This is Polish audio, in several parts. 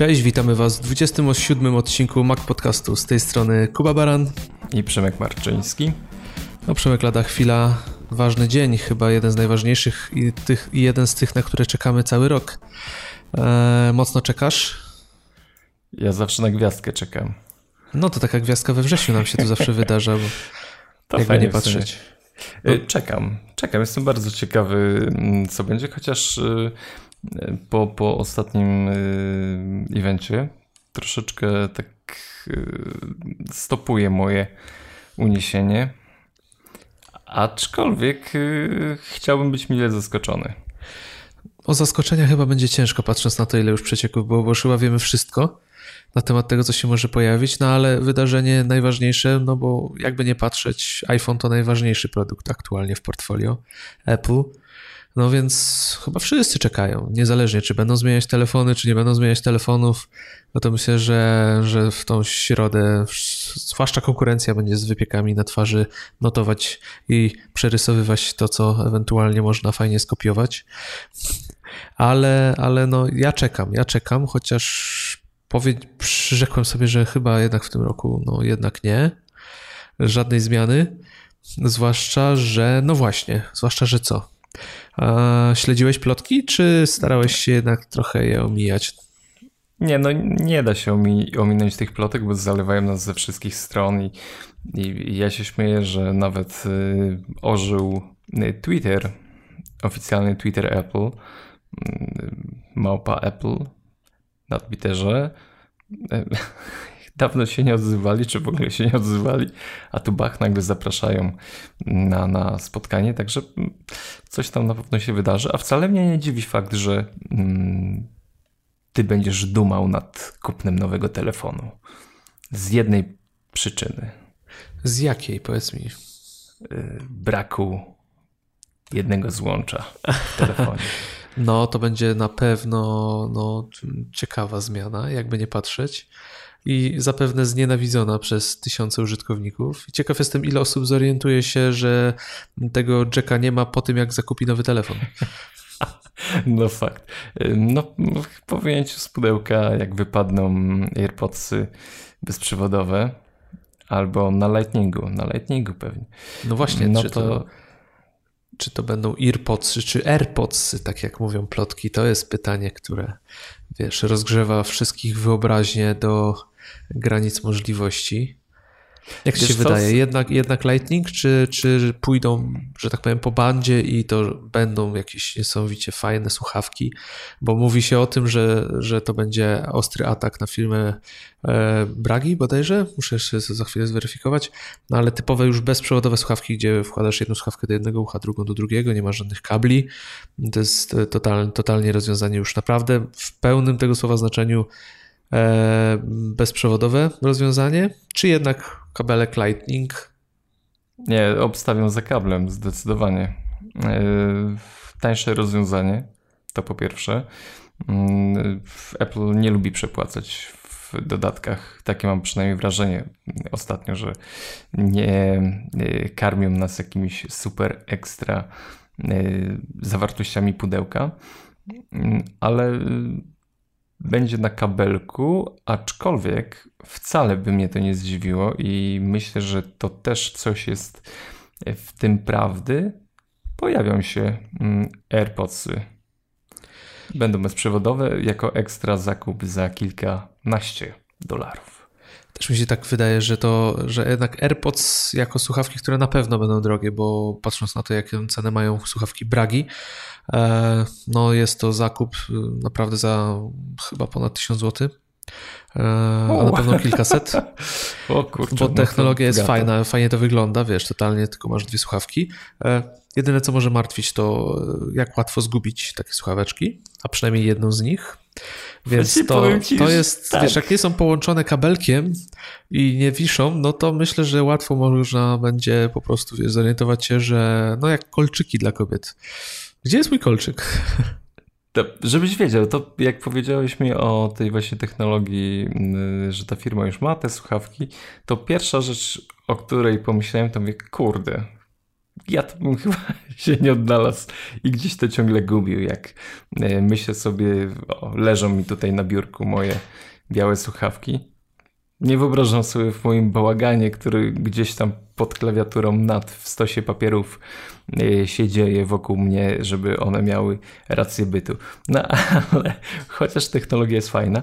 Cześć, witamy Was w 27 odcinku Mac Podcastu. Z tej strony Kuba Baran i Przemek Marczyński. No Przemek, lada chwila, ważny dzień, chyba jeden z najważniejszych i jeden z tych, na które czekamy cały rok. Mocno czekasz? Ja zawsze na gwiazdkę czekam. No to taka gwiazdka we wrześniu nam się tu zawsze wydarza, bo to jakby nie patrzeć. No. Czekam, jestem bardzo ciekawy, co będzie, chociaż po ostatnim evencie troszeczkę tak stopuje moje uniesienie, aczkolwiek chciałbym być mile zaskoczony. O zaskoczenia chyba będzie ciężko, patrząc na to, ile już przecieków było, bo chyba wiemy wszystko na temat tego, co się może pojawić, no ale wydarzenie najważniejsze, no bo jakby nie patrzeć, iPhone to najważniejszy produkt aktualnie w portfolio Apple, no więc chyba wszyscy czekają, niezależnie czy będą zmieniać telefony, czy nie będą zmieniać telefonów, no to myślę, że w tą środę, zwłaszcza konkurencja będzie z wypiekami na twarzy notować i przerysowywać to, co ewentualnie można fajnie skopiować, ale no ja czekam, chociaż przyrzekłem sobie, że chyba jednak w tym roku, no jednak nie, żadnej zmiany, zwłaszcza, że co? Śledziłeś plotki, czy starałeś się jednak trochę je omijać? Nie, no nie da się ominąć tych plotek, bo zalewają nas ze wszystkich stron i ja się śmieję, że nawet ożył Twitter, oficjalny Twitter Apple, @Apple na Twitterze. Dawno się nie odzywali, czy w ogóle się nie odzywali, a tu bach, nagle zapraszają na spotkanie, także coś tam na pewno się wydarzy, a wcale mnie nie dziwi fakt, że ty będziesz dumał nad kupnem nowego telefonu. Z jednej przyczyny. Z jakiej, powiedz mi? Braku jednego złącza w telefonie. No, to będzie na pewno ciekawa zmiana, jakby nie patrzeć. I zapewne znienawidzona przez tysiące użytkowników. I ciekaw jestem, ile osób zorientuje się, że tego jacka nie ma po tym, jak zakupi nowy telefon. No fakt. No po wyjęciu z pudełka, jak wypadną AirPodsy bezprzewodowe albo na Lightningu pewnie. No właśnie, no czy to będą EarPods, czy AirPods, tak jak mówią plotki, to jest pytanie, które rozgrzewa wszystkich wyobraźnię do granic możliwości. Jak ci się wydaje, jednak Lightning, czy pójdą, że tak powiem, po bandzie i to będą jakieś niesamowicie fajne słuchawki, bo mówi się o tym, że to będzie ostry atak na firmę Bragi bodajże, muszę jeszcze za chwilę zweryfikować, no ale typowe już bezprzewodowe słuchawki, gdzie wkładasz jedną słuchawkę do jednego ucha, drugą do drugiego, nie ma żadnych kabli, to jest totalnie rozwiązanie już naprawdę w pełnym tego słowa znaczeniu bezprzewodowe rozwiązanie, czy jednak kabelek Lightning? Nie, obstawiam za kablem zdecydowanie. Tańsze rozwiązanie, to po pierwsze. Apple nie lubi przepłacać w dodatkach. Takie mam przynajmniej wrażenie ostatnio, że nie karmią nas jakimiś super ekstra zawartościami pudełka, ale będzie na kabelku, aczkolwiek wcale by mnie to nie zdziwiło i myślę, że to też coś jest w tym prawdy. Pojawią się AirPodsy. Będą bezprzewodowe jako ekstra zakup za kilkanaście $. Też mi się tak wydaje, że jednak AirPods jako słuchawki, które na pewno będą drogie, bo patrząc na to, jaką cenę mają słuchawki Bragi, no jest to zakup naprawdę za chyba ponad 1000 zł. Na pewno kilkaset. O kurczę, bo technologia jest fajna, fajnie to wygląda, wiesz, totalnie tylko masz dwie słuchawki. Jedyne, co może martwić, to jak łatwo zgubić takie słuchaweczki, a przynajmniej jedną z nich. Więc to jest, tak. Wiesz, jak nie są połączone kabelkiem i nie wiszą, no to myślę, że łatwo można będzie po prostu, wiesz, zorientować się, że no jak kolczyki dla kobiet. Gdzie jest mój kolczyk? To, żebyś wiedział, to jak powiedziałeś mi o tej właśnie technologii, że ta firma już ma te słuchawki, to pierwsza rzecz, o której pomyślałem, to mówię, kurde, ja to bym chyba się nie odnalazł i gdzieś to ciągle gubił, jak myślę sobie, leżą mi tutaj na biurku moje białe słuchawki. Nie wyobrażam sobie w moim bałaganie, który gdzieś tam pod klawiaturą w stosie papierów się dzieje wokół mnie, żeby one miały rację bytu. No ale chociaż technologia jest fajna,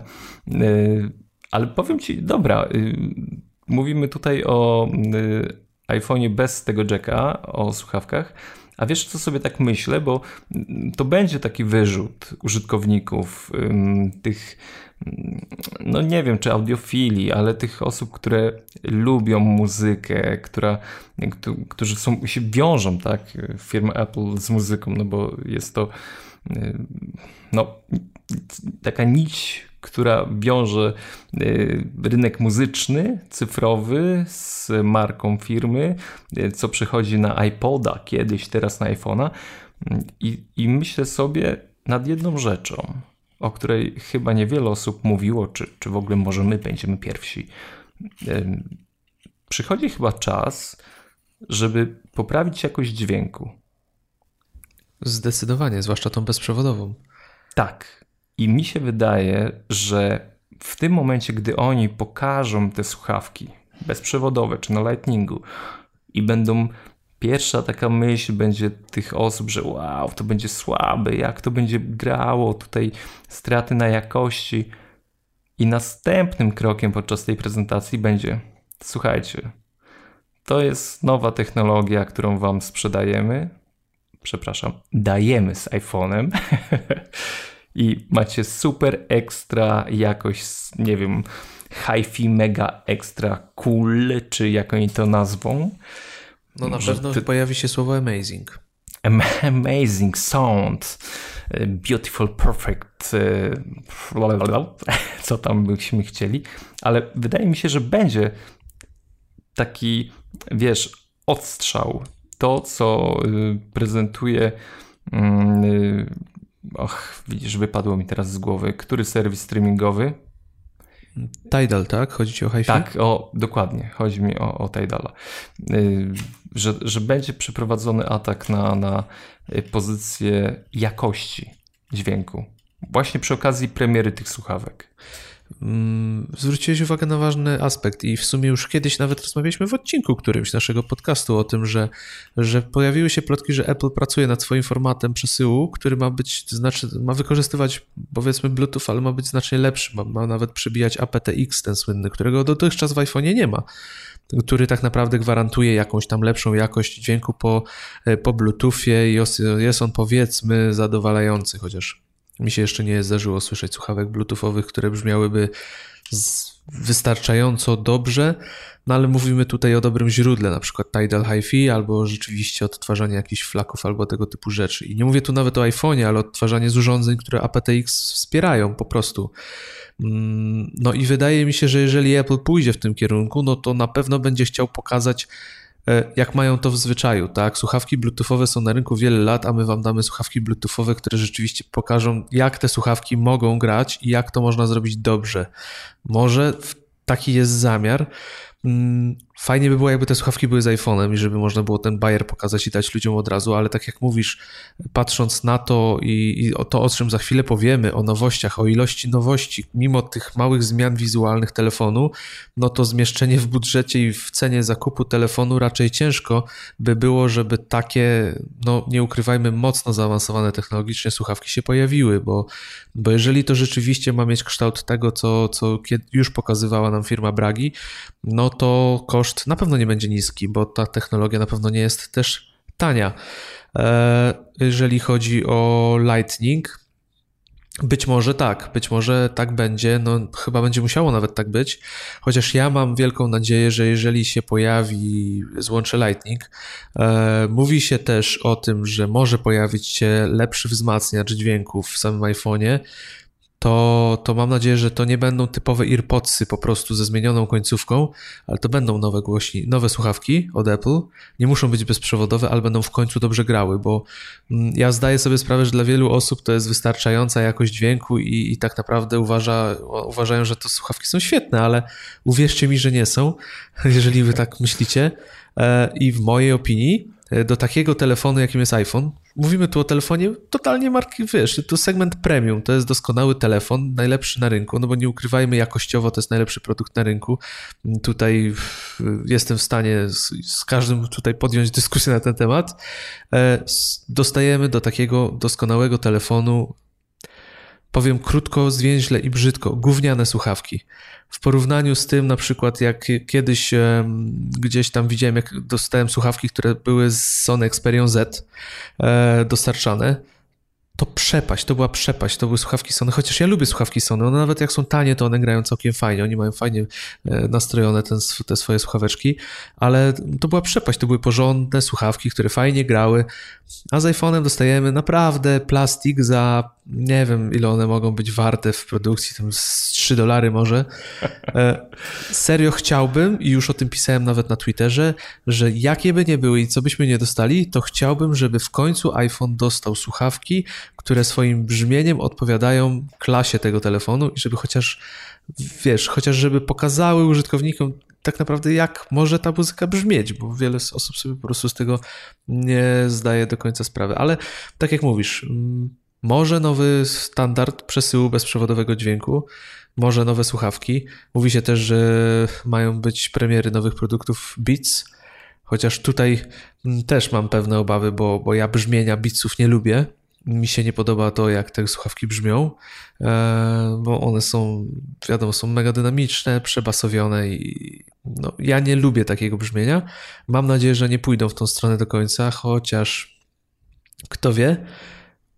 ale powiem ci, dobra, mówimy tutaj o iPhone'ie bez tego jacka, o słuchawkach, a wiesz, co sobie tak myślę, bo to będzie taki wyrzut użytkowników, tych, no nie wiem, czy audiofili, ale tych osób, które lubią muzykę, którzy się wiążą, tak, firma Apple z muzyką, no bo jest to taka nić, która wiąże rynek muzyczny, cyfrowy z marką firmy, co przychodzi na iPoda kiedyś, teraz na iPhone'a. I myślę sobie nad jedną rzeczą, o której chyba niewiele osób mówiło, czy w ogóle może my będziemy pierwsi. Przychodzi chyba czas, żeby poprawić jakość dźwięku. Zdecydowanie, zwłaszcza tą bezprzewodową. Tak. I mi się wydaje, że w tym momencie, gdy oni pokażą te słuchawki bezprzewodowe czy na Lightningu i będą, pierwsza taka myśl będzie tych osób, że wow, to będzie słabe, jak to będzie grało, tutaj straty na jakości. I następnym krokiem podczas tej prezentacji będzie: słuchajcie, to jest nowa technologia, którą wam sprzedajemy, przepraszam, dajemy z iPhone'em. I macie super ekstra jakoś, nie wiem, hi-fi mega ekstra cool, czy jak oni to nazwą. No na pewno pojawi się słowo amazing. Amazing sound, beautiful, perfect, co tam byśmy chcieli. Ale wydaje mi się, że będzie taki, wiesz, odstrzał. To, co prezentuje... Och, widzisz, wypadło mi teraz z głowy. Który serwis streamingowy? Tidal, tak? Chodzi ci o hi-fi? Tak, dokładnie. Chodzi mi o Tidala. Że będzie przeprowadzony atak na pozycję jakości dźwięku. Właśnie przy okazji premiery tych słuchawek. Zwróciłeś uwagę na ważny aspekt i w sumie już kiedyś nawet rozmawialiśmy w odcinku którymś naszego podcastu o tym, że pojawiły się plotki, że Apple pracuje nad swoim formatem przesyłu, który ma być, to znaczy ma wykorzystywać, powiedzmy, Bluetooth, ale ma być znacznie lepszy, ma nawet przebijać aptX, ten słynny, którego dotychczas w iPhone'ie nie ma, który tak naprawdę gwarantuje jakąś tam lepszą jakość dźwięku po Bluetoothie i jest on, powiedzmy, zadowalający, chociaż mi się jeszcze nie zdarzyło słyszeć słuchawek bluetoothowych, które brzmiałyby wystarczająco dobrze, no ale mówimy tutaj o dobrym źródle, na przykład Tidal Hi-Fi, albo rzeczywiście odtwarzanie jakichś flaków, albo tego typu rzeczy. I nie mówię tu nawet o iPhone'ie, ale odtwarzanie z urządzeń, które aptX wspierają po prostu. No i wydaje mi się, że jeżeli Apple pójdzie w tym kierunku, no to na pewno będzie chciał pokazać, jak mają to w zwyczaju, tak? Słuchawki bluetoothowe są na rynku wiele lat, a my wam damy słuchawki bluetoothowe, które rzeczywiście pokażą, jak te słuchawki mogą grać i jak to można zrobić dobrze. Może taki jest zamiar. Fajnie by było, jakby te słuchawki były z iPhone'em i żeby można było ten bajer pokazać i dać ludziom od razu, ale tak jak mówisz, patrząc na to i o to, o czym za chwilę powiemy, o nowościach, o ilości nowości, mimo tych małych zmian wizualnych telefonu, no to zmieszczenie w budżecie i w cenie zakupu telefonu raczej ciężko by było, żeby takie, no nie ukrywajmy, mocno zaawansowane technologicznie słuchawki się pojawiły, bo jeżeli to rzeczywiście ma mieć kształt tego, co już pokazywała nam firma Bragi, no to koszt na pewno nie będzie niski, bo ta technologia na pewno nie jest też tania. Jeżeli chodzi o Lightning, być może tak będzie, no chyba będzie musiało nawet tak być, chociaż ja mam wielką nadzieję, że jeżeli się pojawi złącze Lightning, mówi się też o tym, że może pojawić się lepszy wzmacniacz dźwięków w samym iPhone'ie, to mam nadzieję, że to nie będą typowe EarPodsy po prostu ze zmienioną końcówką, ale to będą nowe słuchawki od Apple. Nie muszą być bezprzewodowe, ale będą w końcu dobrze grały, bo ja zdaję sobie sprawę, że dla wielu osób to jest wystarczająca jakość dźwięku i tak naprawdę uważają, że te słuchawki są świetne, ale uwierzcie mi, że nie są, jeżeli wy tak myślicie. I w mojej opinii do takiego telefonu, jakim jest iPhone. Mówimy tu o telefonie totalnie marki, wiesz, to segment premium, to jest doskonały telefon, najlepszy na rynku, no bo nie ukrywajmy, jakościowo to jest najlepszy produkt na rynku. Tutaj jestem w stanie z każdym tutaj podjąć dyskusję na ten temat. Dostajemy do takiego doskonałego telefonu, powiem krótko, zwięźle i brzydko, gówniane słuchawki. W porównaniu z tym, na przykład jak kiedyś gdzieś tam widziałem, jak dostałem słuchawki, które były z Sony Xperia Z dostarczane, to przepaść, to była przepaść, to były słuchawki Sony, chociaż ja lubię słuchawki Sony, one nawet jak są tanie, to one grają całkiem fajnie, oni mają fajnie nastrojone te swoje słuchaweczki, ale to była przepaść, to były porządne słuchawki, które fajnie grały, a z iPhone'em dostajemy naprawdę plastik za, nie wiem ile one mogą być warte w produkcji, tam z $3 może. Serio chciałbym, i już o tym pisałem nawet na Twitterze, że jakie by nie były i co byśmy nie dostali, to chciałbym, żeby w końcu iPhone dostał słuchawki, które swoim brzmieniem odpowiadają klasie tego telefonu i żeby chociaż, wiesz, żeby pokazały użytkownikom tak naprawdę jak może ta muzyka brzmieć, bo wiele osób sobie po prostu z tego nie zdaje do końca sprawy. Ale tak jak mówisz, może nowy standard przesyłu bezprzewodowego dźwięku, może nowe słuchawki. Mówi się też, że mają być premiery nowych produktów Beats, chociaż tutaj też mam pewne obawy, bo ja brzmienia Beatsów nie lubię. Mi się nie podoba to, jak te słuchawki brzmią, bo one są, wiadomo, są mega dynamiczne, przebasowione i no, ja nie lubię takiego brzmienia. Mam nadzieję, że nie pójdą w tą stronę do końca, chociaż kto wie.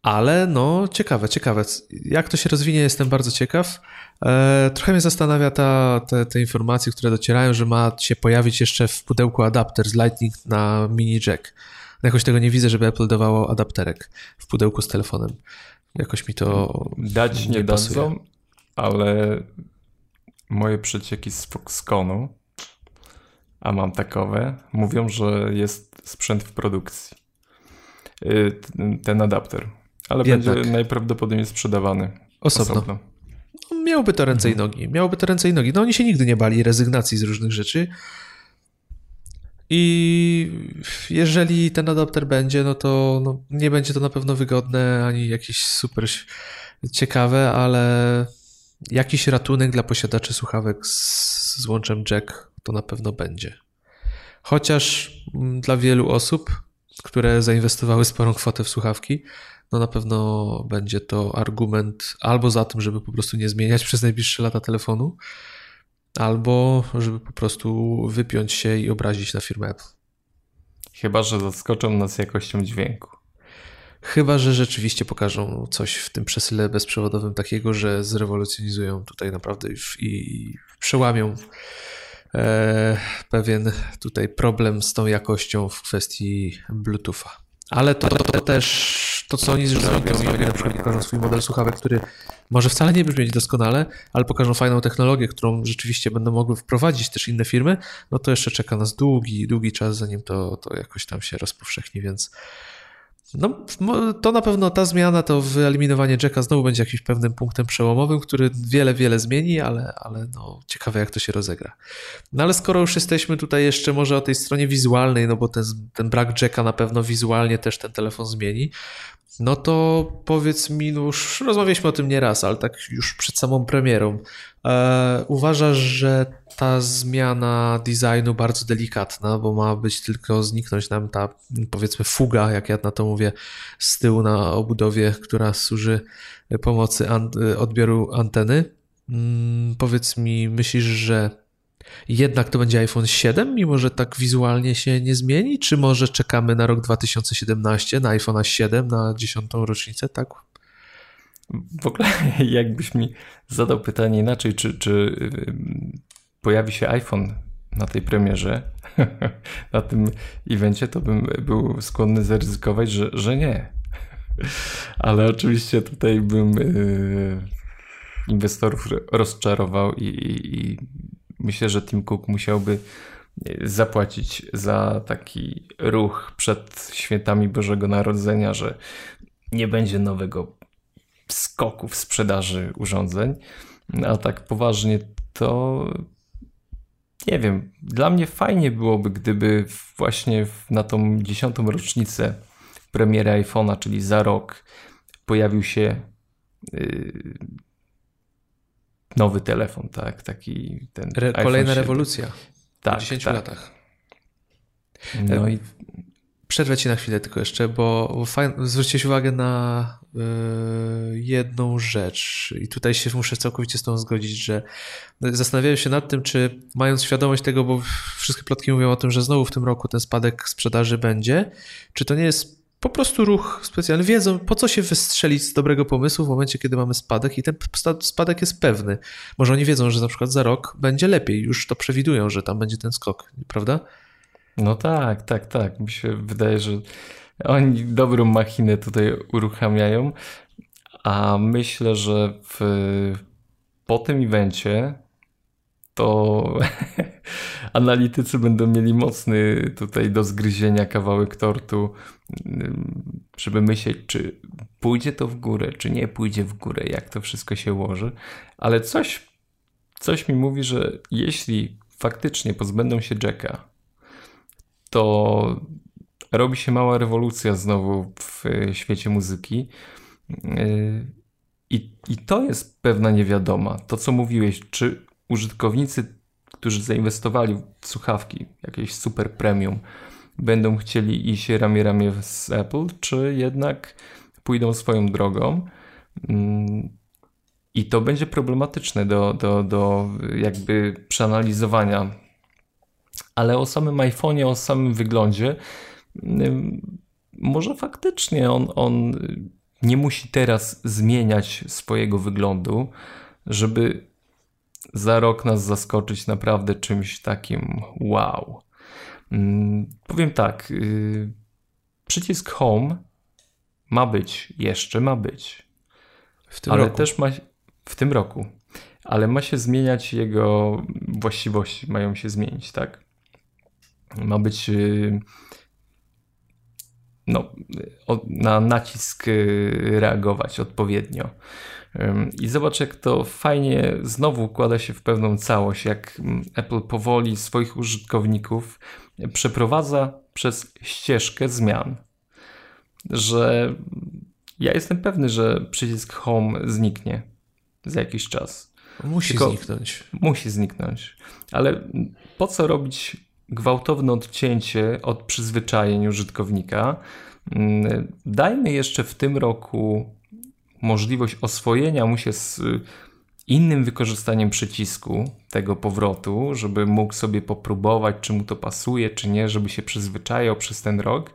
Ale no ciekawe. Jak to się rozwinie, jestem bardzo ciekaw. Trochę mnie zastanawia te informacje, które docierają, że ma się pojawić jeszcze w pudełku adapter z Lightning na mini jack. Jakoś tego nie widzę, żeby Apple dawało adapterek w pudełku z telefonem. Jakoś mi to dać nie dadzą, ale moje przecieki z Foxconnu, a mam takowe, mówią, że jest sprzęt w produkcji. Ten adapter. Ale jednak będzie najprawdopodobniej sprzedawany osobno. Miałby to ręce i nogi. No oni się nigdy nie bali rezygnacji z różnych rzeczy. I jeżeli ten adapter będzie, no to no, nie będzie to na pewno wygodne, ani jakieś super ciekawe, ale jakiś ratunek dla posiadaczy słuchawek z łączem jack to na pewno będzie. Chociaż dla wielu osób, które zainwestowały sporą kwotę w słuchawki, no na pewno będzie to argument albo za tym, żeby po prostu nie zmieniać przez najbliższe lata telefonu, albo żeby po prostu wypiąć się i obrazić na firmę Apple. Chyba że zaskoczą nas jakością dźwięku. Chyba że rzeczywiście pokażą coś w tym przesyle bezprzewodowym takiego, że zrewolucjonizują tutaj naprawdę i przełamią pewien tutaj problem z tą jakością w kwestii Bluetootha. Ale to też to, co oni zrobią, oni na przykład pokażą swój model słuchawek, który może wcale nie brzmieć doskonale, ale pokażą fajną technologię, którą rzeczywiście będą mogły wprowadzić też inne firmy, no to jeszcze czeka nas długi czas, zanim to jakoś tam się rozpowszechni, więc no, to na pewno ta zmiana, to wyeliminowanie jacka znowu będzie jakimś pewnym punktem przełomowym, który wiele zmieni, ale no, ciekawe jak to się rozegra. No ale skoro już jesteśmy tutaj jeszcze może o tej stronie wizualnej, no bo ten brak jacka na pewno wizualnie też ten telefon zmieni, no to powiedz mi, już rozmawialiśmy o tym nieraz, ale tak już przed samą premierą, uważasz, że ta zmiana designu bardzo delikatna, bo ma być tylko zniknąć nam ta, powiedzmy, fuga, jak ja na to mówię, z tyłu na obudowie, która służy pomocy odbioru anteny. Powiedz mi, myślisz, że jednak to będzie iPhone 7, mimo że tak wizualnie się nie zmieni? Czy może czekamy na rok 2017, na iPhone'a 7, na 10. rocznicę, tak? W ogóle jakbyś mi zadał pytanie inaczej, czy pojawi się iPhone na tej premierze, na tym evencie, to bym był skłonny zaryzykować, że nie. Ale oczywiście tutaj bym inwestorów rozczarował i myślę, że Tim Cook musiałby zapłacić za taki ruch przed świętami Bożego Narodzenia, że nie będzie nowego skoku w sprzedaży urządzeń. A tak poważnie to nie wiem, dla mnie fajnie byłoby, gdyby właśnie na tą 10. rocznicę premiery iPhone'a, czyli za rok, pojawił się nowy telefon, tak? Taki ten kolejna rewolucja tak, po 10 latach. No i przerwę ci na chwilę tylko jeszcze, bo zwróćcie uwagę na jedną rzecz i tutaj się muszę całkowicie z tą zgodzić, że zastanawiałem się nad tym, czy mając świadomość tego, bo wszystkie plotki mówią o tym, że znowu w tym roku ten spadek sprzedaży będzie, czy to nie jest po prostu ruch specjalny. Wiedzą, po co się wystrzelić z dobrego pomysłu w momencie, kiedy mamy spadek i ten spadek jest pewny. Może oni wiedzą, że na przykład za rok będzie lepiej, już to przewidują, że tam będzie ten skok, prawda? No tak. Mi się wydaje, że oni dobrą machinę tutaj uruchamiają, a myślę, że po tym evencie to analitycy będą mieli mocny tutaj do zgryzienia kawałek tortu, żeby myśleć, czy pójdzie to w górę, czy nie pójdzie w górę, jak to wszystko się ułoży. Ale coś mi mówi, że jeśli faktycznie pozbędą się jacka, to robi się mała rewolucja znowu w świecie muzyki. I to jest pewna niewiadoma. To, co mówiłeś, czy użytkownicy, którzy zainwestowali w słuchawki, jakieś super premium, będą chcieli iść ramię z Apple, czy jednak pójdą swoją drogą. I to będzie problematyczne do jakby przeanalizowania. Ale o samym iPhone'ie, o samym wyglądzie, może faktycznie on nie musi teraz zmieniać swojego wyglądu, żeby za rok nas zaskoczyć naprawdę czymś takim wow. Powiem tak, przycisk Home ma być. W tym roku. Ale ma się zmieniać, jego właściwości mają się zmienić, tak? Ma być na nacisk reagować odpowiednio. I zobacz, jak to fajnie znowu układa się w pewną całość, jak Apple powoli swoich użytkowników przeprowadza przez ścieżkę zmian. Że ja jestem pewny, że przycisk Home zniknie za jakiś czas. Musi zniknąć. Ale po co robić gwałtowne odcięcie od przyzwyczajeń użytkownika? Dajmy jeszcze w tym roku możliwość oswojenia mu się z innym wykorzystaniem przycisku, tego powrotu, żeby mógł sobie popróbować, czy mu to pasuje, czy nie, żeby się przyzwyczajał przez ten rok.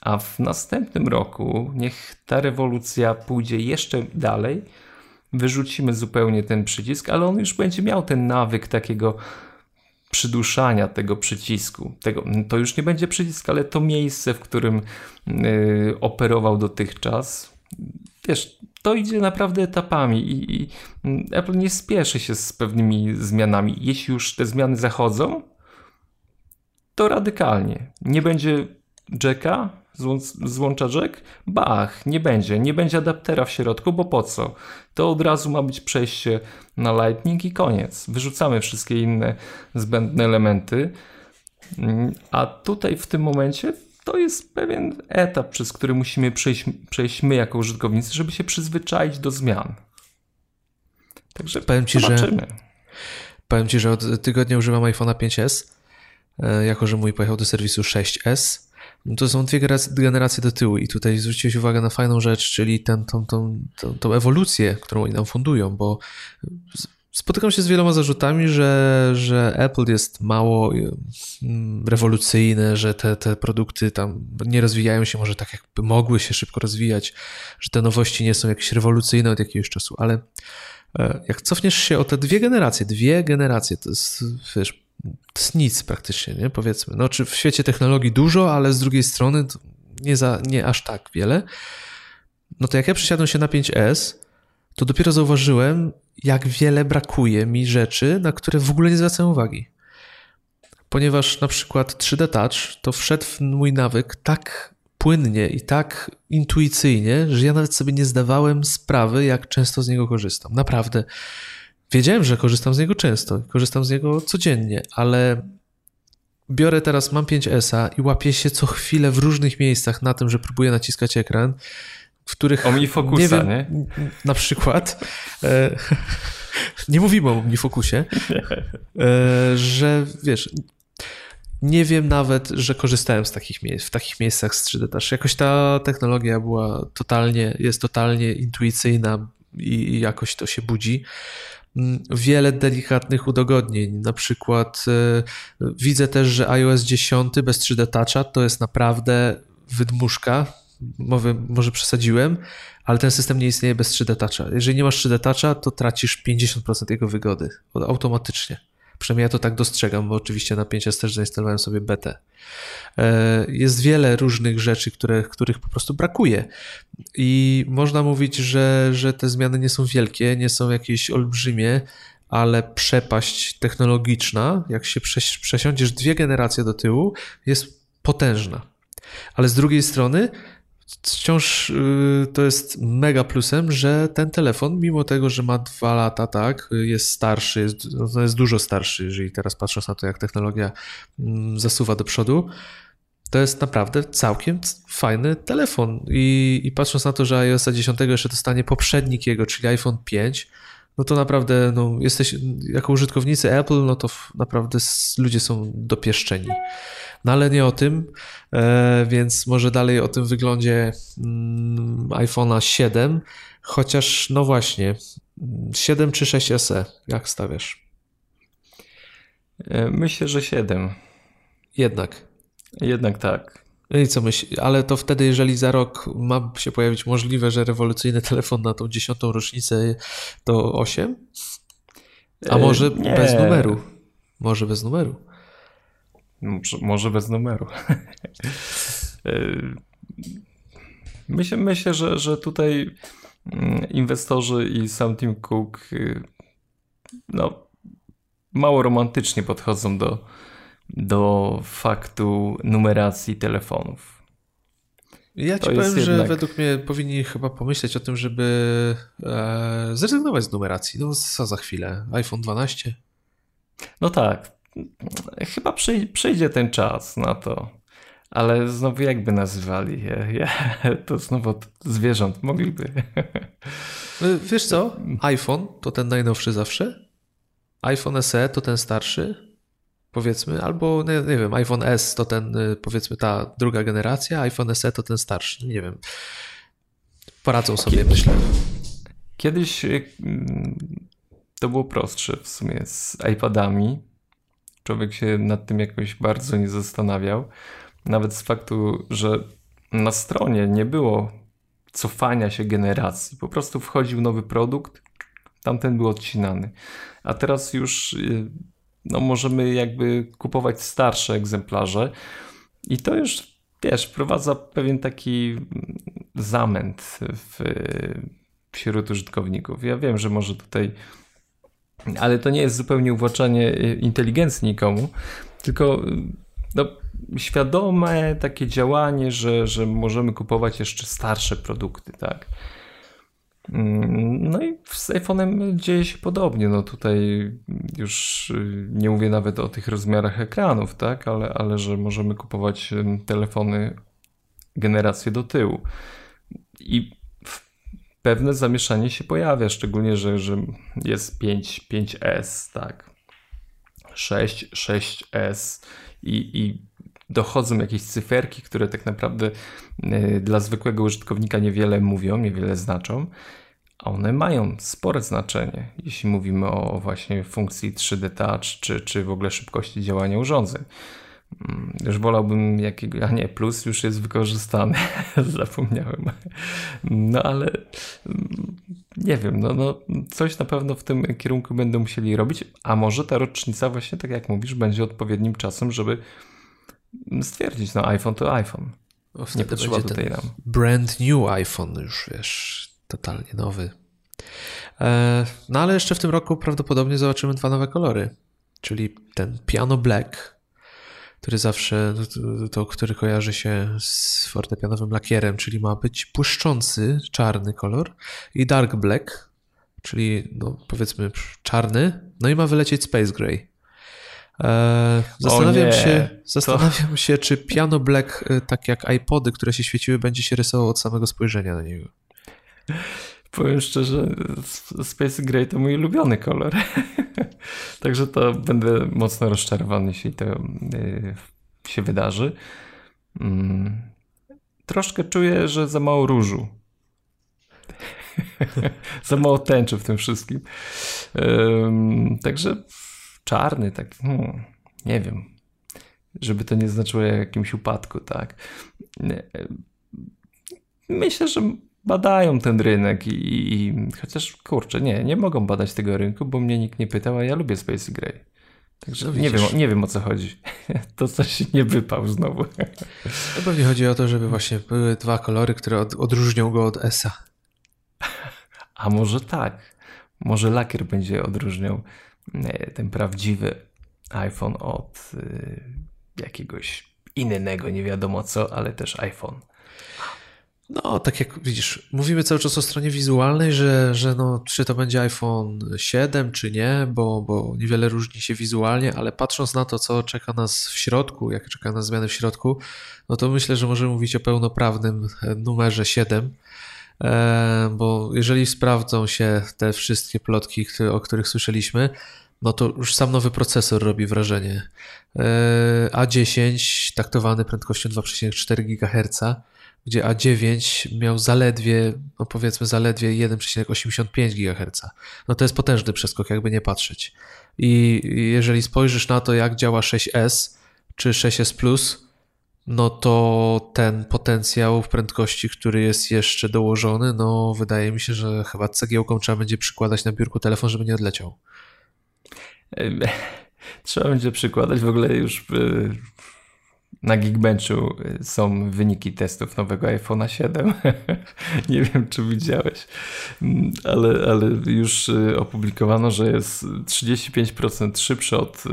A w następnym roku niech ta rewolucja pójdzie jeszcze dalej. Wyrzucimy zupełnie ten przycisk, ale on już będzie miał ten nawyk takiego przyduszania tego przycisku. To już nie będzie przycisk, ale to miejsce, w którym operował dotychczas. Wiesz, to idzie naprawdę etapami i Apple nie spieszy się z pewnymi zmianami. Jeśli już te zmiany zachodzą, to radykalnie. Nie będzie jacka, złącza jack, bach, nie będzie adaptera w środku, bo po co? To od razu ma być przejście na Lightning i koniec. Wyrzucamy wszystkie inne zbędne elementy, a tutaj w tym momencie to jest pewien etap, przez który musimy przejść my jako użytkownicy, żeby się przyzwyczaić do zmian. Także powiem Ci, że od tygodnia używam iPhone'a 5S, jako że mój pojechał do serwisu 6S. To są dwie generacje do tyłu i tutaj zwróciłeś uwagę na fajną rzecz, czyli tą ewolucję, którą oni nam fundują, bo spotykam się z wieloma zarzutami, że Apple jest mało rewolucyjne, że te produkty tam nie rozwijają się może tak, jakby mogły się szybko rozwijać, że te nowości nie są jakieś rewolucyjne od jakiegoś czasu, ale jak cofniesz się o te dwie generacje, to jest, wiesz, to jest nic praktycznie, nie? Powiedzmy. No, czy w świecie technologii dużo, ale z drugiej strony nie aż tak wiele. No to jak ja przesiadłem się na 5S, to dopiero zauważyłem, jak wiele brakuje mi rzeczy, na które w ogóle nie zwracam uwagi. Ponieważ na przykład 3D Touch to wszedł w mój nawyk tak płynnie i tak intuicyjnie, że ja nawet sobie nie zdawałem sprawy, jak często z niego korzystam. Naprawdę. Wiedziałem, że korzystam z niego często, korzystam z niego codziennie, ale biorę teraz, mam 5S-a i łapię się co chwilę w różnych miejscach na tym, że próbuję naciskać ekran, w których... Omnifocusa, nie, wiem, nie? Na przykład... nie mówimy o Omnifocusie, że wiesz... Nie wiem nawet, że korzystałem z takich miejsc, w takich miejscach z 3D Touch. Jakoś ta technologia była jest totalnie intuicyjna i jakoś to się budzi. Wiele delikatnych udogodnień. Na przykład widzę też, że iOS 10 bez 3D Toucha to jest naprawdę wydmuszka. Może przesadziłem, ale ten system nie istnieje bez 3D Toucha. Jeżeli nie masz 3D Toucha, to tracisz 50% jego wygody automatycznie. Przynajmniej ja to tak dostrzegam, bo oczywiście na 5S też zainstalowałem sobie betę. Jest wiele różnych rzeczy, których po prostu brakuje. I można mówić, że te zmiany nie są wielkie, nie są jakieś olbrzymie, ale przepaść technologiczna, jak się przesiądziesz 2 generacje do tyłu, jest potężna. Ale z drugiej strony wciąż to jest mega plusem, że ten telefon, mimo tego, że ma 2 lata, tak, jest starszy, jest dużo starszy, jeżeli teraz patrząc na to, jak technologia zasuwa do przodu, to jest naprawdę całkiem fajny telefon. I patrząc na to, że iOS 10 jeszcze dostanie poprzednik jego, czyli iPhone 5, no to naprawdę, no, jesteś jako użytkownicy Apple, no to naprawdę ludzie są dopieszczeni. No ale nie o tym, więc może dalej o tym wyglądzie iPhone'a 7, chociaż no właśnie, 7 czy 6 SE, jak stawiasz? Myślę, że 7. Jednak tak. I co myślisz? Ale to wtedy, jeżeli za rok ma się pojawić możliwe, że rewolucyjny telefon na tą 10. rocznicę to 8? A może nie. Bez numeru? Może bez numeru. Może bez numeru. Myślę, że tutaj inwestorzy i sam Tim Cook no, mało romantycznie podchodzą do faktu numeracji telefonów. Ja ci powiem, że według mnie powinni chyba pomyśleć o tym, żeby zrezygnować z numeracji. No co za chwilę? iPhone 12? No tak. Chyba przyjdzie ten czas na to, ale znowu jakby nazywali je, to znowu od zwierząt mogliby. Wiesz co? iPhone to ten najnowszy zawsze, iPhone SE to ten starszy, powiedzmy, albo nie wiem, iPhone S to ten, powiedzmy, ta 2. generacja, iPhone SE to ten starszy, nie wiem. Poradzą sobie, myślę. Kiedyś to było prostsze w sumie z iPadami. Człowiek się nad tym jakoś bardzo nie zastanawiał. Nawet z faktu, że na stronie nie było cofania się generacji. Po prostu wchodził nowy produkt, tamten był odcinany. A teraz już no, możemy jakby kupować starsze egzemplarze. I to już, wiesz, wprowadza pewien taki zamęt wśród użytkowników. Ja wiem, że może tutaj... Ale to nie jest zupełnie uwłaczanie inteligencji nikomu, tylko no, świadome takie działanie, że możemy kupować jeszcze starsze produkty, tak. No i z iPhone'em dzieje się podobnie. No tutaj już nie mówię nawet o tych rozmiarach ekranów, tak, ale że możemy kupować telefony generację do tyłu. I pewne zamieszanie się pojawia, szczególnie, że jest 5S, tak, 6S i dochodzą jakieś cyferki, które tak naprawdę dla zwykłego użytkownika niewiele mówią, niewiele znaczą, a one mają spore znaczenie, jeśli mówimy o właśnie funkcji 3D Touch, czy w ogóle szybkości działania urządzeń. Już wolałbym jakiego... A nie, plus już jest wykorzystany. Zapomniałem. No ale nie wiem, no coś na pewno w tym kierunku będą musieli robić, a może ta rocznica właśnie, tak jak mówisz, będzie odpowiednim czasem, żeby stwierdzić, no iPhone to iPhone. Nie potrzeba tutaj nam. Brand new iPhone już, wiesz, totalnie nowy. No ale jeszcze w tym roku prawdopodobnie zobaczymy 2 nowe kolory, czyli ten Piano Black, który zawsze, który kojarzy się z fortepianowym lakierem, czyli ma być błyszczący czarny kolor, i Dark Black, czyli no, powiedzmy czarny, no i ma wylecieć Space Gray. Zastanawiam się, czy piano black, tak jak iPody, które się świeciły, będzie się rysowało od samego spojrzenia na niego. Powiem szczerze, Space Gray to mój ulubiony kolor. Także to będę mocno rozczarowany, jeśli to się wydarzy. Troszkę czuję, że za mało różu. Za mało tęczy w tym wszystkim. Także czarny, tak, nie wiem. Żeby to nie znaczyło jakimś upadku, tak. Myślę, że badają ten rynek i chociaż, kurczę, nie mogą badać tego rynku, bo mnie nikt nie pytał, a ja lubię Space Gray. Także nie wiem o co chodzi. To coś nie wypał znowu. To pewnie chodzi o to, żeby właśnie były dwa kolory, które odróżnią go od S-a. A może tak. Może lakier będzie odróżniał ten prawdziwy iPhone od jakiegoś innego, nie wiadomo co, ale też iPhone. No, tak jak widzisz, mówimy cały czas o stronie wizualnej, że no, czy to będzie iPhone 7, czy nie, bo niewiele różni się wizualnie, ale patrząc na to, co czeka nas w środku, jak czeka nas zmiany w środku, no to myślę, że możemy mówić o pełnoprawnym numerze 7, bo jeżeli sprawdzą się te wszystkie plotki, o których słyszeliśmy, no to już sam nowy procesor robi wrażenie. A10 taktowany prędkością 2,4 GHz, gdzie A9 miał zaledwie, no powiedzmy zaledwie 1,85 GHz. No to jest potężny przeskok, jakby nie patrzeć. I jeżeli spojrzysz na to, jak działa 6S czy 6S+, no to ten potencjał w prędkości, który jest jeszcze dołożony, no wydaje mi się, że chyba cegiełką trzeba będzie przykładać na biurku telefon, żeby nie odleciał. Trzeba będzie przykładać, w ogóle już... Na Geekbenchu są wyniki testów nowego iPhone'a 7. Nie wiem, czy widziałeś, ale już opublikowano, że jest 35% szybszy od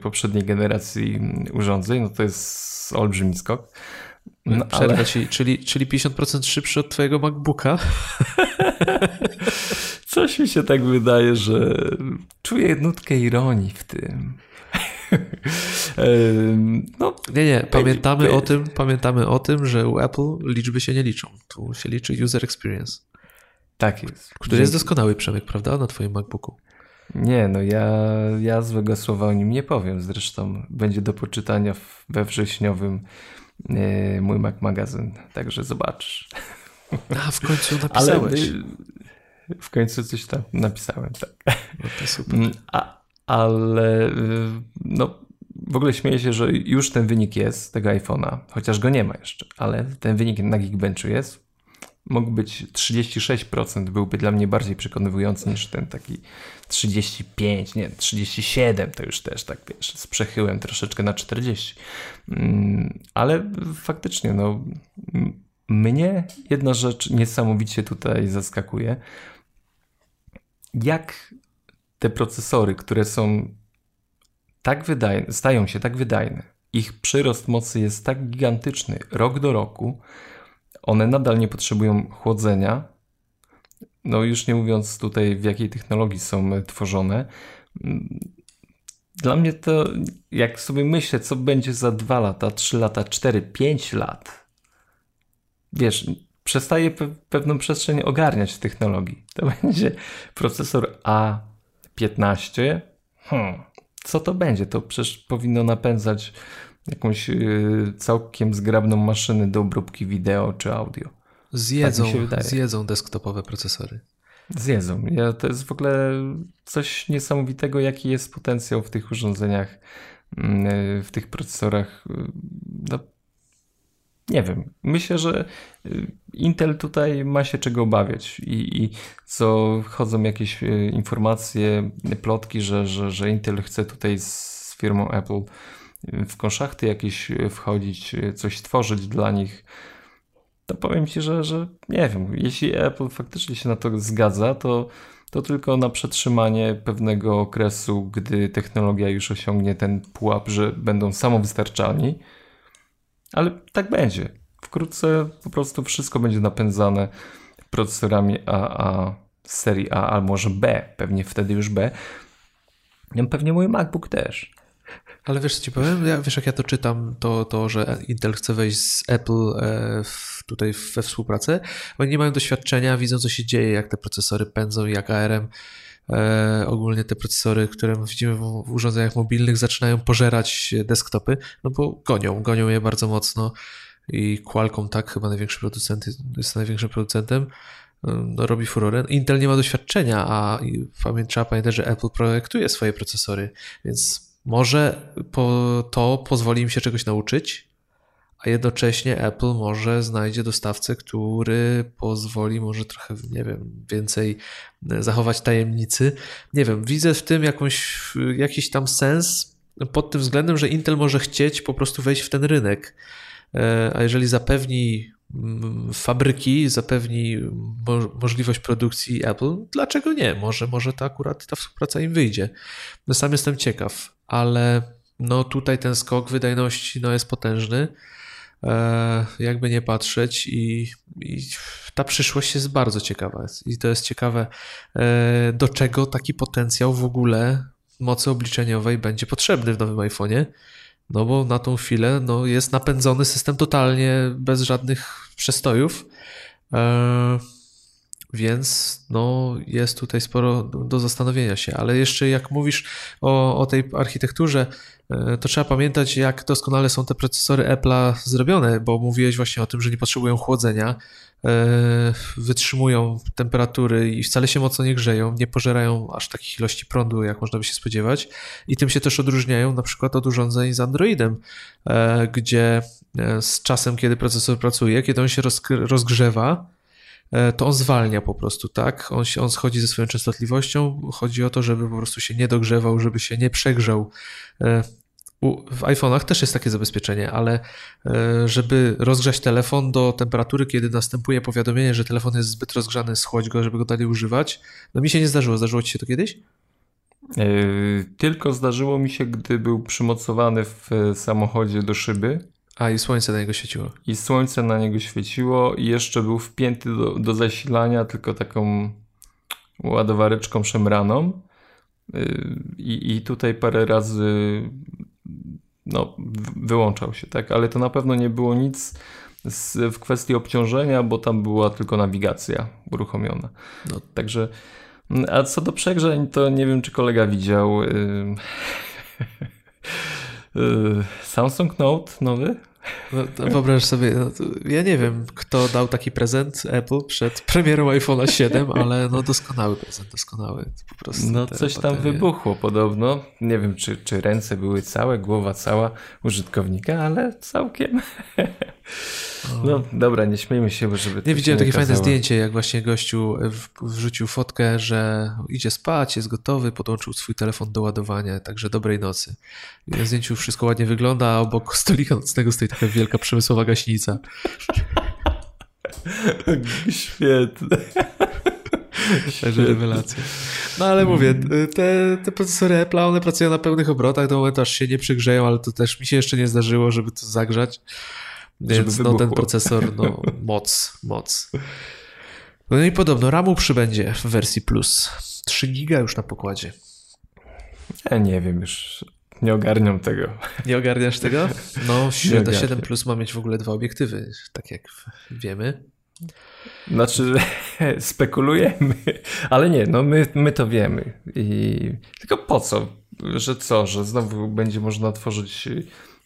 poprzedniej generacji urządzeń. No to jest olbrzymi skok. No, czyli 50% szybszy od twojego MacBooka? Coś mi się tak wydaje, że czuję nutkę ironii w tym. No, nie, pamiętamy o tym, że u Apple liczby się nie liczą. Tu się liczy user experience. Tak jest. Który jest doskonały, Przemek, prawda? Na twoim MacBooku. Nie, no ja złego słowa o nim nie powiem. Zresztą będzie do poczytania we wrześniowym mój Mac magazyn. Także zobaczysz. A, w końcu napisałeś. Ale w końcu coś tam napisałem, tak. No to super. Ale no, w ogóle śmieję się, że już ten wynik jest tego iPhone'a, chociaż go nie ma jeszcze, ale ten wynik na Geekbenchu jest. Mógł być 36%, byłby dla mnie bardziej przekonywujący niż ten taki 35, nie, 37 to już też tak, wiesz, z przechyłem troszeczkę na 40. Ale faktycznie, no, mnie jedna rzecz niesamowicie tutaj zaskakuje. Jak te procesory, które są tak wydajne, stają się tak wydajne, ich przyrost mocy jest tak gigantyczny rok do roku, one nadal nie potrzebują chłodzenia, no już nie mówiąc tutaj, w jakiej technologii są tworzone. Dla mnie to, jak sobie myślę, co będzie za 2 lata, 3 lata, 4, 5 lat, wiesz, przestaje pewną przestrzeń ogarniać technologii. To będzie procesor A15. Co to będzie? To przecież powinno napędzać jakąś całkiem zgrabną maszynę do obróbki wideo czy audio. Zjedzą desktopowe procesory. Zjedzą. Ja, to jest w ogóle coś niesamowitego, jaki jest potencjał w tych urządzeniach, w tych procesorach. No, nie wiem. Myślę, że Intel tutaj ma się czego obawiać i co chodzą jakieś informacje, plotki, że Intel chce tutaj z firmą Apple w konszachty jakieś wchodzić, coś tworzyć dla nich, to powiem ci, że nie wiem. Jeśli Apple faktycznie się na to zgadza, to tylko na przetrzymanie pewnego okresu, gdy technologia już osiągnie ten pułap, że będą samowystarczalni. Ale tak będzie. Wkrótce po prostu wszystko będzie napędzane procesorami z serii A, albo może B, pewnie wtedy już B. Pewnie mój MacBook też. Ale wiesz, co ci powiem? Wiesz, jak ja to czytam, to że Intel chce wejść z Apple tutaj we współpracę. Oni nie mają doświadczenia, widzą, co się dzieje, jak te procesory pędzą, jak ARM. Ogólnie te procesory, które widzimy w urządzeniach mobilnych, zaczynają pożerać desktopy, no bo gonią je bardzo mocno i Qualcomm, tak, chyba największy producent, jest największym producentem, no, robi furorę. Intel nie ma doświadczenia, a trzeba pamiętać, że Apple projektuje swoje procesory, więc może to pozwoli im się czegoś nauczyć, a jednocześnie Apple może znajdzie dostawcę, który pozwoli może trochę, nie wiem, więcej zachować tajemnicy. Nie wiem, widzę w tym jakiś tam sens pod tym względem, że Intel może chcieć po prostu wejść w ten rynek. A jeżeli zapewni fabryki, zapewni możliwość produkcji Apple, dlaczego nie? Może to akurat ta współpraca im wyjdzie. No, sam jestem ciekaw, ale no tutaj ten skok wydajności jest potężny. Jakby nie patrzeć i ta przyszłość jest bardzo ciekawa i to jest ciekawe, do czego taki potencjał w ogóle mocy obliczeniowej będzie potrzebny w nowym iPhonie, no bo na tą chwilę jest napędzony system totalnie bez żadnych przestojów, więc jest tutaj sporo do zastanowienia się, ale jeszcze jak mówisz o tej architekturze, to trzeba pamiętać, jak doskonale są te procesory Apple'a zrobione, bo mówiłeś właśnie o tym, że nie potrzebują chłodzenia, wytrzymują temperatury i wcale się mocno nie grzeją, nie pożerają aż takich ilości prądu, jak można by się spodziewać, i tym się też odróżniają na przykład od urządzeń z Androidem, gdzie z czasem, kiedy procesor pracuje, kiedy on się rozgrzewa, to on zwalnia po prostu, tak? On schodzi ze swoją częstotliwością. Chodzi o to, żeby po prostu się nie dogrzewał, żeby się nie przegrzał. W iPhone'ach też jest takie zabezpieczenie, ale żeby rozgrzać telefon do temperatury, kiedy następuje powiadomienie, że telefon jest zbyt rozgrzany, schłodź go, żeby go dalej używać. Mi się nie zdarzyło. Zdarzyło ci się to kiedyś? Tylko zdarzyło mi się, gdy był przymocowany w samochodzie do szyby. A i słońce na niego świeciło. I słońce na niego świeciło i jeszcze był wpięty do zasilania tylko taką ładowareczką szemraną. I tutaj parę razy wyłączał się, tak? Ale to na pewno nie było nic w kwestii obciążenia, bo tam była tylko nawigacja uruchomiona. No. Także, a co do przegrzeń, to nie wiem, czy kolega widział... Samsung Note nowy? Wyobraź sobie, ja nie wiem, kto dał taki prezent Apple przed premierą iPhone'a 7, ale doskonały prezent, doskonały. Po prostu coś tam wybuchło podobno. Nie wiem, czy ręce były całe, głowa cała użytkownika, ale całkiem. Dobra, nie śmiejmy się, żeby... Nie widziałem takie fajne zdjęcie, jak właśnie gościu wrzucił fotkę, że idzie spać, jest gotowy, podłączył swój telefon do ładowania, także dobrej nocy. I na zdjęciu wszystko ładnie wygląda, a obok stolika nocnego stoi taka wielka przemysłowa gaśnica. Świetne. Także rewelacja. Ale mówię, te procesory Apple, one pracują na pełnych obrotach do momentu, aż się nie przygrzeją, ale to też mi się jeszcze nie zdarzyło, żeby to zagrzać. Więc ten procesor, moc. I podobno RAMu przybędzie w wersji Plus. 3 giga już na pokładzie. Ja nie wiem, już nie ogarniam tego. Nie ogarniasz tego? 7 Plus ma mieć w ogóle 2 obiektywy, tak jak wiemy. Znaczy, spekulujemy, ale nie, my to wiemy. Tylko po co? Że znowu będzie można tworzyć...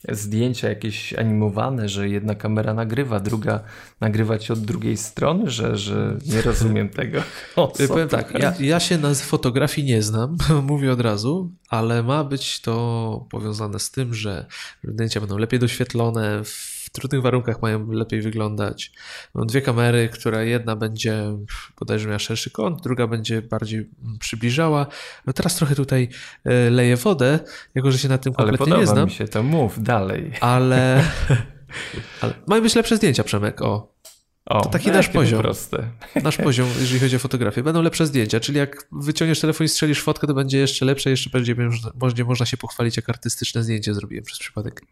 zdjęcia jakieś animowane, że jedna kamera nagrywa, druga nagrywa ci od drugiej strony, że nie rozumiem tego. Powiem tak, ja się na fotografii nie znam, mówię od razu, ale ma być to powiązane z tym, że zdjęcia będą lepiej doświetlone, w trudnych warunkach mają lepiej wyglądać. Mam 2 kamery, która jedna będzie bodajże miała szerszy kąt, druga będzie bardziej przybliżała. Teraz trochę tutaj leję wodę, jako że się na tym kompletnie nie znam. Ale podoba mi się to, mów dalej. Ale mają być lepsze zdjęcia, Przemek, O, to taki nasz poziom. Proste. Nasz poziom, jeżeli chodzi o fotografię. Będą lepsze zdjęcia, czyli jak wyciągniesz telefon i strzelisz fotkę, to będzie jeszcze lepsze, jeszcze będzie można się pochwalić, jak artystyczne zdjęcie zrobiłem przez przypadek.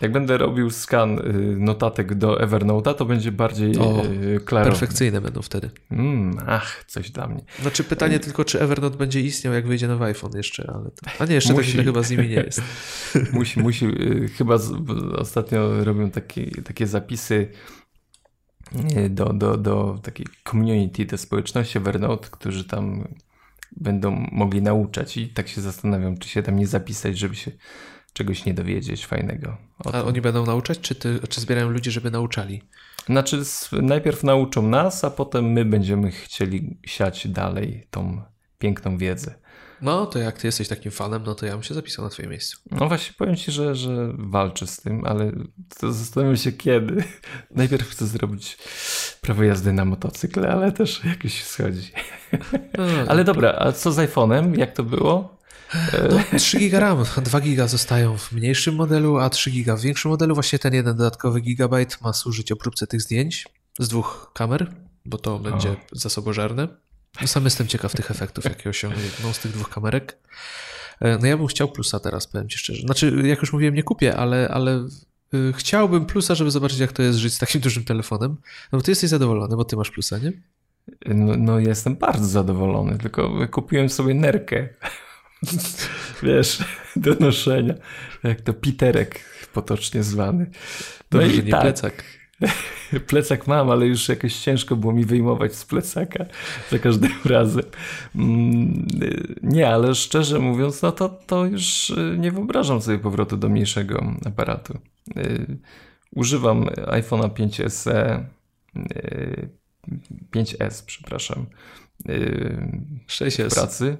Jak będę robił skan notatek do Evernote'a, to będzie bardziej klarowne. Perfekcyjne będą wtedy. Coś dla mnie. Znaczy pytanie tylko, czy Evernote będzie istniał, jak wyjdzie nowy iPhone jeszcze, ale to... A nie, jeszcze tak źle chyba z nimi nie jest. Musi. Chyba ostatnio robią takie zapisy do takiej community, do społeczności Evernote, którzy tam będą mogli nauczać i tak się zastanawiam, czy się tam nie zapisać, żeby się czegoś nie dowiedzieć fajnego. A oni będą nauczać, czy zbierają ludzi, żeby nauczali? Znaczy najpierw nauczą nas, a potem my będziemy chcieli siać dalej tą piękną wiedzę. No to jak ty jesteś takim fanem, no to ja bym się zapisał na twoje miejscu. No właśnie, powiem ci, że walczę z tym, ale to zastanawiam się kiedy. Najpierw chcę zrobić prawo jazdy na motocykle, ale też jakoś schodzi. No, ale dobra, a co z iPhone'em? Jak to było? No, 3 giga RAM, 2 giga zostają w mniejszym modelu, a 3 giga w większym modelu. Właśnie ten jeden dodatkowy gigabajt ma służyć obróbce tych zdjęć z 2 kamer, bo to będzie zasobożerne. No sam jestem ciekaw tych efektów, jakie osiągną jedną z tych 2 kamerek. No ja bym chciał plusa teraz, powiem ci szczerze. Znaczy, jak już mówiłem, nie kupię, ale chciałbym plusa, żeby zobaczyć, jak to jest żyć z takim dużym telefonem. No bo ty jesteś zadowolony, bo ty masz plusa, nie? No ja jestem bardzo zadowolony, tylko kupiłem sobie nerkę. Wiesz, do noszenia. Jak to piterek potocznie zwany. No i nie tak. Plecak. Plecak mam, ale już jakoś ciężko było mi wyjmować z plecaka za każdym razem. Nie, ale szczerze mówiąc, no to już nie wyobrażam sobie powrotu do mniejszego aparatu. Używam iPhone'a 5S, przepraszam. 6S. W pracy.